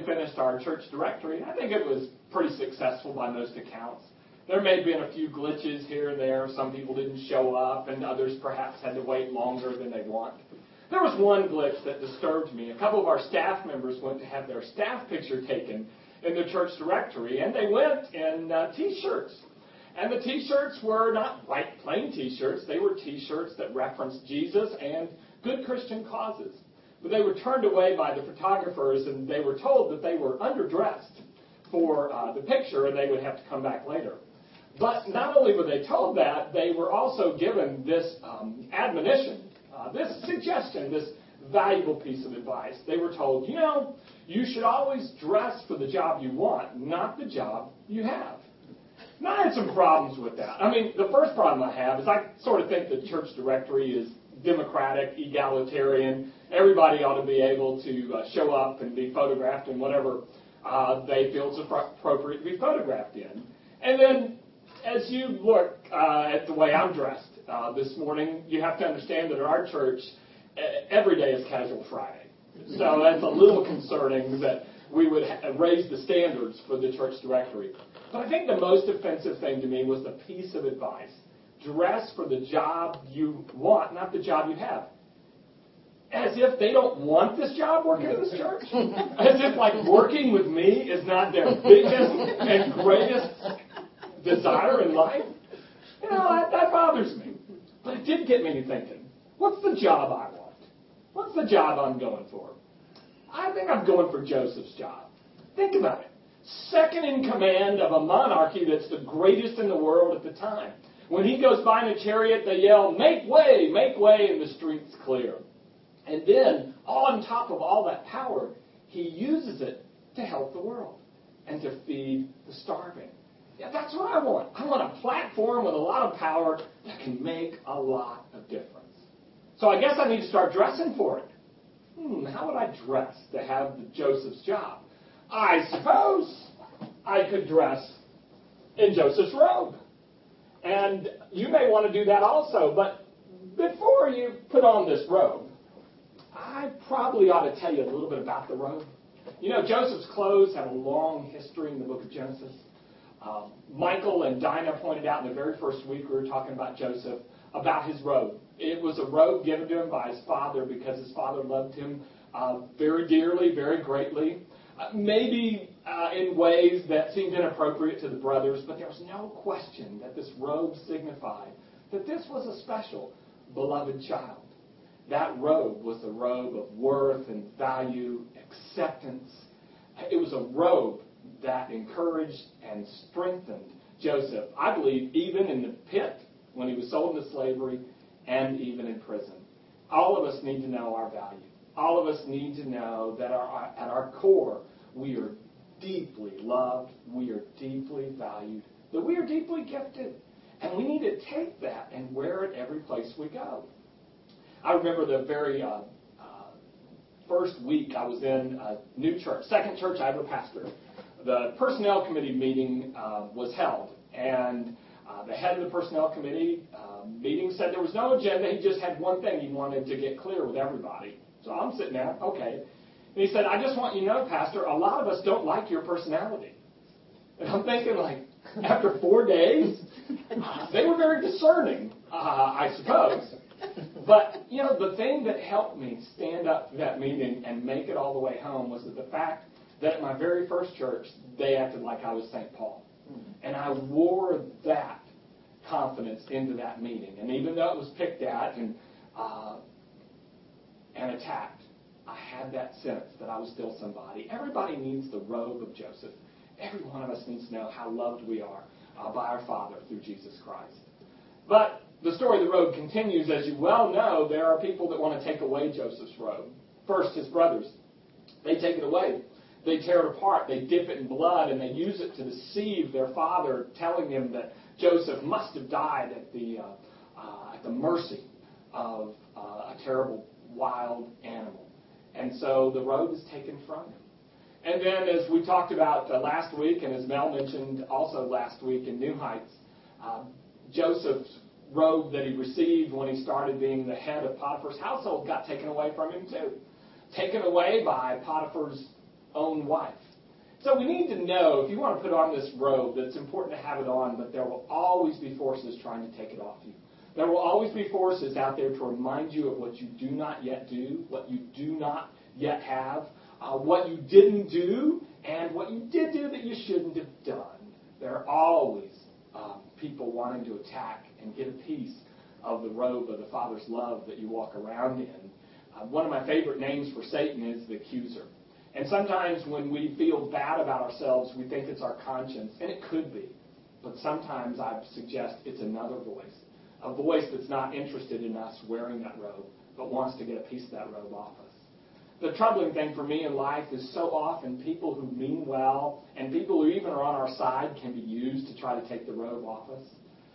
recently finished our church directory. I think it was pretty successful by most accounts. There may have been a few glitches here and there. Some people didn't show up, and others perhaps had to wait longer than they'd want. There was one glitch that disturbed me. A couple of our staff members went to have their staff picture taken in the church directory, and they went in T-shirts. And the T-shirts were not white plain T-shirts. They were T-shirts that referenced Jesus and good Christian causes. But they were turned away by the photographers, and they were told that they were underdressed for the picture, and they would have to come back later. But not only were they told that, they were also given this admonition. This suggestion, this valuable piece of advice. They were told, you should always dress for the job you want, not the job you have. Now, I had some problems with that. I mean, the first problem I have is I sort of think the church directory is democratic, egalitarian. Everybody ought to be able to show up and be photographed in whatever they feel is appropriate to be photographed in. And then, as you look at the way I'm dressed this morning, you have to understand that at our church, every day is Casual Friday. So that's a little concerning that we would raise the standards for the church directory. But I think the most offensive thing to me was the piece of advice. Dress for the job you want, not the job you have. As if they don't want this job working in this church. As if, working with me is not their biggest and greatest desire in life. That bothers me. But it did get me thinking, what's the job I want? What's the job I'm going for? I think I'm going for Joseph's job. Think about it. Second in command of a monarchy that's the greatest in the world at the time. When he goes by in a chariot, they yell, make way, and the street's clear. And then, on top of all that power, he uses it to help the world and to feed the starving. Yeah, that's what I want. I want a platform with a lot of power that can make a lot of difference. So I guess I need to start dressing for it. How would I dress to have Joseph's job? I suppose I could dress in Joseph's robe. And you may want to do that also, but before you put on this robe, I probably ought to tell you a little bit about the robe. Joseph's clothes have a long history in the book of Genesis. Michael and Dinah pointed out in the very first week we were talking about Joseph, about his robe. It was a robe given to him by his father because his father loved him very dearly, very greatly, maybe in ways that seemed inappropriate to the brothers, but there was no question that this robe signified that this was a special, beloved child. That robe was a robe of worth and value, acceptance. It was a robe that encouraged and strengthened Joseph, I believe, even in the pit when he was sold into slavery and even in prison. All of us need to know our value. All of us need to know that at our core, we are deeply loved, we are deeply valued, that we are deeply gifted. And we need to take that and wear it every place we go. I remember the very first week I was in a new church, second church I ever pastored. The personnel committee meeting was held, and the head of the personnel committee meeting said there was no agenda. He just had one thing he wanted to get clear with everybody. So I'm sitting there, okay. And he said, I just want you to know, Pastor, a lot of us don't like your personality. And I'm thinking, after 4 days, they were very discerning, I suppose. But, the thing that helped me stand up to that meeting and make it all the way home was that the fact that at my very first church, they acted like I was St. Paul. And I wore that confidence into that meeting. And even though it was picked at and attacked, I had that sense that I was still somebody. Everybody needs the robe of Joseph. Every one of us needs to know how loved we are by our Father through Jesus Christ. But the story of the robe continues. As you well know, there are people that want to take away Joseph's robe. First, his brothers. They take it away. They tear it apart, they dip it in blood, and they use it to deceive their father, telling him that Joseph must have died at the mercy of a terrible wild animal. And so the robe is taken from him. And then, as we talked about last week, and as Mel mentioned also last week in New Heights, Joseph's robe that he received when he started being the head of Potiphar's household got taken away from him too. Taken away by Potiphar's own wife. So we need to know, if you want to put on this robe, that it's important to have it on, but there will always be forces trying to take it off you. There will always be forces out there to remind you of what you do not yet do, what you do not yet have, what you didn't do, and what you did do that you shouldn't have done. There are always people wanting to attack and get a piece of the robe of the Father's love that you walk around in. One of my favorite names for Satan is the accuser. And sometimes when we feel bad about ourselves, we think it's our conscience, and it could be. But sometimes I suggest it's another voice, a voice that's not interested in us wearing that robe, but wants to get a piece of that robe off us. The troubling thing for me in life is so often people who mean well and people who even are on our side can be used to try to take the robe off us.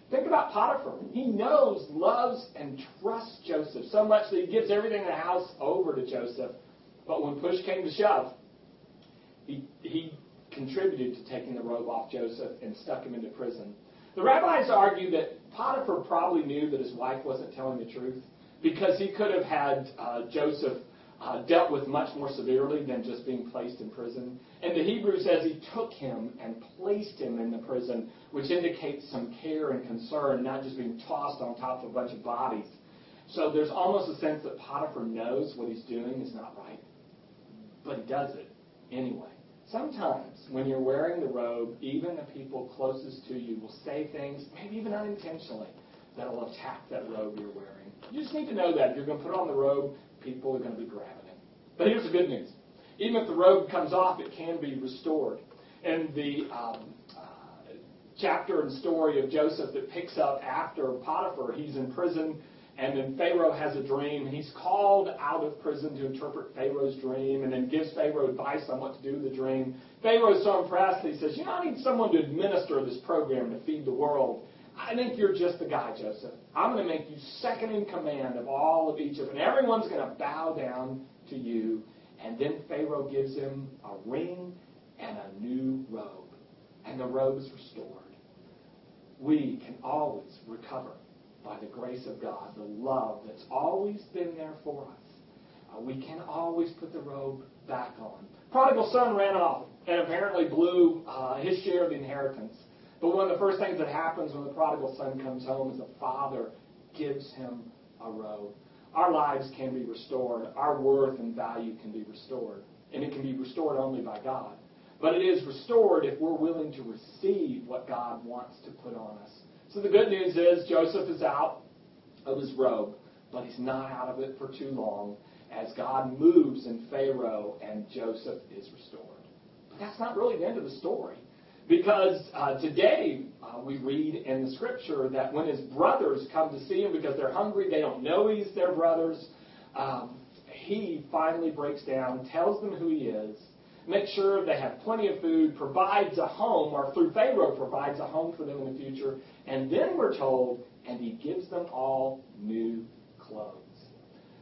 Think about Potiphar. He knows, loves, and trusts Joseph so much that he gives everything in the house over to Joseph. But when push came to shove, he contributed to taking the robe off Joseph and stuck him into prison. The rabbis argue that Potiphar probably knew that his wife wasn't telling the truth because he could have had Joseph dealt with much more severely than just being placed in prison. And the Hebrew says he took him and placed him in the prison, which indicates some care and concern, not just being tossed on top of a bunch of bodies. So there's almost a sense that Potiphar knows what he's doing is not right, but he does it anyway. Sometimes when you're wearing the robe, even the people closest to you will say things, maybe even unintentionally, that will attack that robe you're wearing. You just need to know that. If you're going to put on the robe, people are going to be grabbing it. But here's the good news. Even if the robe comes off, it can be restored. And the chapter and story of Joseph that picks up after Potiphar, he's in prison, and then Pharaoh has a dream. He's called out of prison to interpret Pharaoh's dream and then gives Pharaoh advice on what to do with the dream. Pharaoh's so impressed that he says, I need someone to administer this program to feed the world. I think you're just the guy, Joseph. I'm going to make you second in command of all of Egypt, and everyone's going to bow down to you. And then Pharaoh gives him a ring and a new robe, and the robe is restored. We can always recover by the grace of God, the love that's always been there for us. We can always put the robe back on. Prodigal son ran off and apparently blew his share of the inheritance. But one of the first things that happens when the prodigal son comes home is the father gives him a robe. Our lives can be restored. Our worth and value can be restored. And it can be restored only by God. But it is restored if we're willing to receive what God wants to put on us. So the good news is Joseph is out of his robe, but he's not out of it for too long as God moves in Pharaoh and Joseph is restored. But that's not really the end of the story. Because today we read in the scripture that when his brothers come to see him because they're hungry, they don't know he's their brothers, he finally breaks down, tells them who he is, makes sure they have plenty of food, provides a home, or through Pharaoh provides a home for them in the future, and then we're told, and he gives them all new clothes.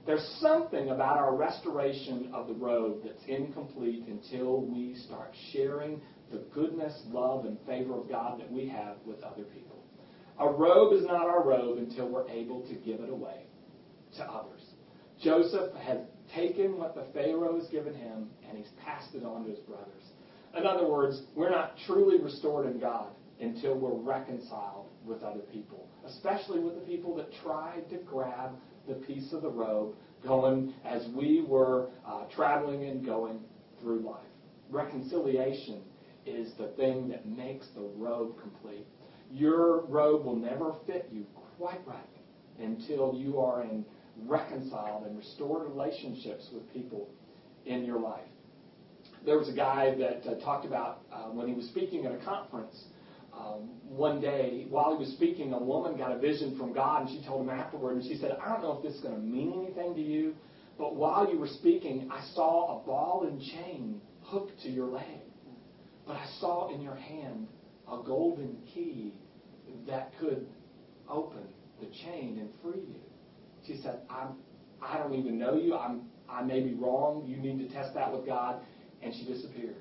There's something about our restoration of the robe that's incomplete until we start sharing the goodness, love, and favor of God that we have with other people. A robe is not our robe until we're able to give it away to others. Joseph has taken what the Pharaoh has given him, and he's passed it on to his brothers. In other words, we're not truly restored in God until we're reconciled with other people, especially with the people that tried to grab the piece of the robe going as we were traveling and going through life. Reconciliation is the thing that makes the robe complete. Your robe will never fit you quite right until you are in reconciled and restored relationships with people in your life. There was a guy that talked about when he was speaking at a conference. One day, while he was speaking, a woman got a vision from God, and she told him afterward, and she said, I don't know if this is going to mean anything to you, but while you were speaking, I saw a ball and chain hooked to your leg. But I saw in your hand a golden key that could open the chain and free you. She said, I don't even know you. I may be wrong. You need to test that with God. And she disappeared.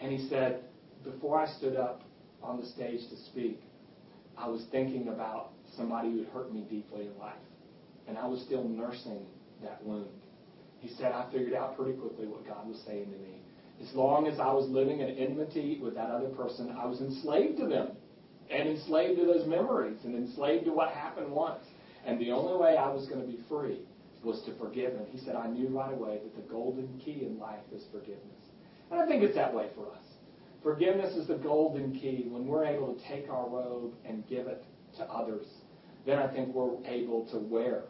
And he said, before I stood up on the stage to speak, I was thinking about somebody who had hurt me deeply in life. And I was still nursing that wound. He said, I figured out pretty quickly what God was saying to me. As long as I was living in enmity with that other person, I was enslaved to them and enslaved to those memories and enslaved to what happened once. And the only way I was going to be free was to forgive him. He said, I knew right away that the golden key in life is forgiveness. And I think it's that way for us. Forgiveness is the golden key. When we're able to take our robe and give it to others, then I think we're able to wear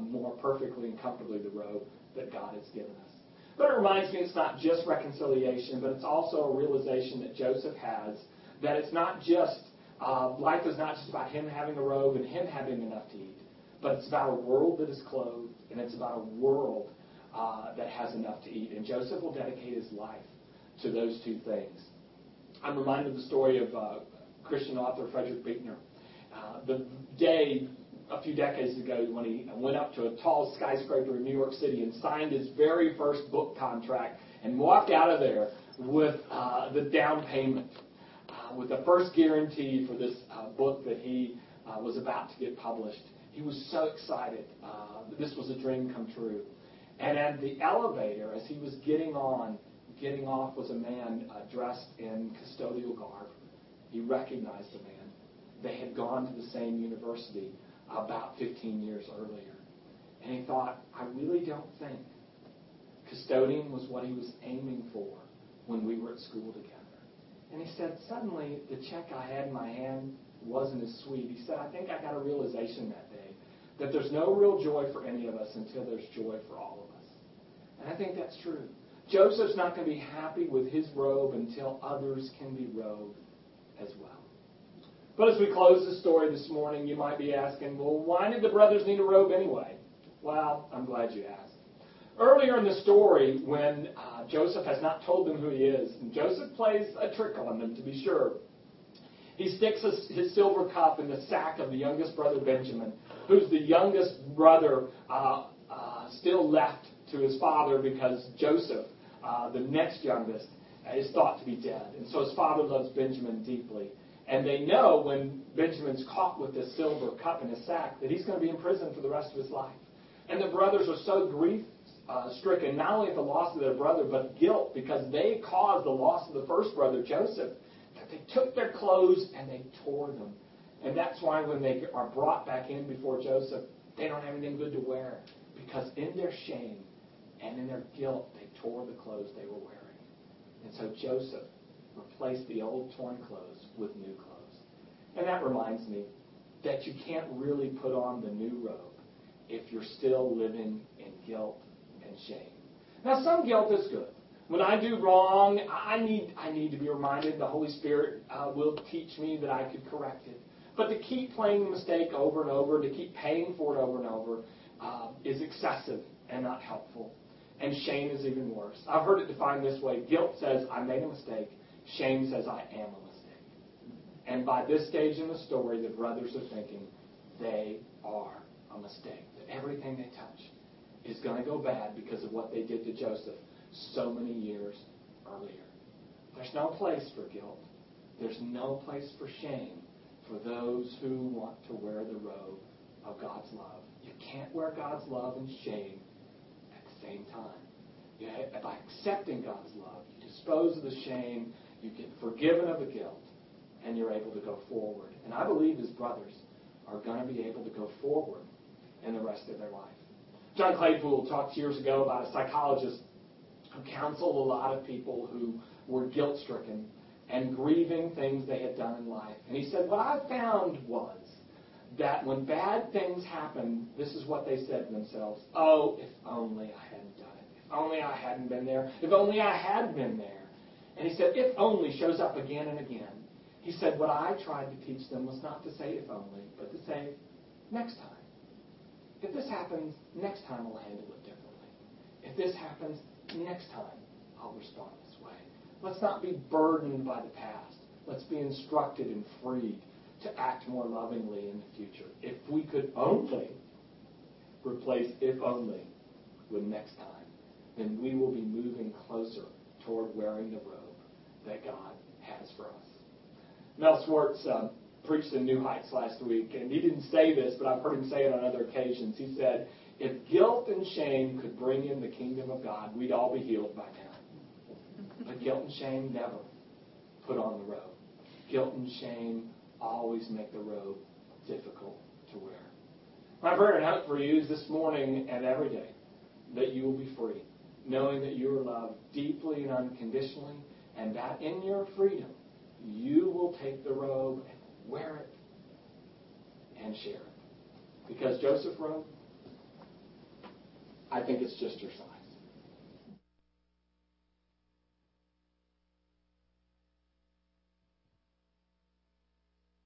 more perfectly and comfortably the robe that God has given us. But it reminds me it's not just reconciliation, but it's also a realization that Joseph has that it's not just, life is not just about him having a robe and him having enough to eat, but it's about a world that is clothed, and it's about a world that has enough to eat. And Joseph will dedicate his life to those two things. I'm reminded of the story of Christian author Frederick Buechner. The day a few decades ago when he went up to a tall skyscraper in New York City and signed his very first book contract and walked out of there with the down payment, with the first guarantee for this book that he was about to get published. He was so excited. This was a dream come true. And at the elevator, as he was getting off, was a man dressed in custodial garb. He recognized the man. They had gone to the same university about 15 years earlier. And he thought, I really don't think custodian was what he was aiming for when we were at school together. And he said, suddenly the check I had in my hand wasn't as sweet. He said, I think I got a realization that day that there's no real joy for any of us until there's joy for all of us. And I think that's true. Joseph's not going to be happy with his robe until others can be robed as well. But as we close the story this morning, you might be asking, well, why did the brothers need a robe anyway? Well, I'm glad you asked. Earlier in the story, when Joseph has not told them who he is, and Joseph plays a trick on them, to be sure. He sticks his silver cup in the sack of the youngest brother, Benjamin, who's the youngest brother still left to his father because Joseph, the next youngest, is thought to be dead. And so his father loves Benjamin deeply. And they know when Benjamin's caught with this silver cup in his sack that he's going to be in prison for the rest of his life. And the brothers are so grief-stricken, not only at the loss of their brother, but guilt because they caused the loss of the first brother, Joseph, that they took their clothes and they tore them. And that's why when they are brought back in before Joseph, they don't have anything good to wear because in their shame and in their guilt, they tore the clothes they were wearing. And so Joseph replace the old torn clothes with new clothes. And that reminds me that you can't really put on the new robe if you're still living in guilt and shame. Now, some guilt is good. When I do wrong, I need to be reminded. The Holy Spirit will teach me that I could correct it. But to keep playing the mistake over and over, to keep paying for it over and over, is excessive and not helpful. And shame is even worse. I've heard it defined this way. Guilt says, I made a mistake. Shame says, I am a mistake. And by this stage in the story, the brothers are thinking they are a mistake. That everything they touch is going to go bad because of what they did to Joseph so many years earlier. There's no place for guilt. There's no place for shame for those who want to wear the robe of God's love. You can't wear God's love and shame at the same time. By accepting God's love, you dispose of the shame. You get forgiven of the guilt, and you're able to go forward. And I believe his brothers are going to be able to go forward in the rest of their life. John Claypool talked years ago about a psychologist who counseled a lot of people who were guilt-stricken and grieving things they had done in life. And he said, what I found was that when bad things happened, this is what they said to themselves. Oh, if only I hadn't done it. If only I hadn't been there. If only I had been there. And he said, if only shows up again and again. He said, what I tried to teach them was not to say if only, but to say next time. If this happens, next time I'll handle it differently. If this happens, next time I'll respond this way. Let's not be burdened by the past. Let's be instructed and freed to act more lovingly in the future. If we could only replace if only with next time, then we will be moving closer toward wearing the robe that God has for us. Mel Swartz preached in New Heights last week, and he didn't say this, but I've heard him say it on other occasions. He said, if guilt and shame could bring in the kingdom of God, we'd all be healed by now. But guilt and shame never put on the robe. Guilt and shame always make the robe difficult to wear. My prayer and hope for you is this morning and every day that you will be free, knowing that you are loved deeply and unconditionally, and that in your freedom, you will take the robe and wear it and share it. Because Joseph wrote, I think it's just your son.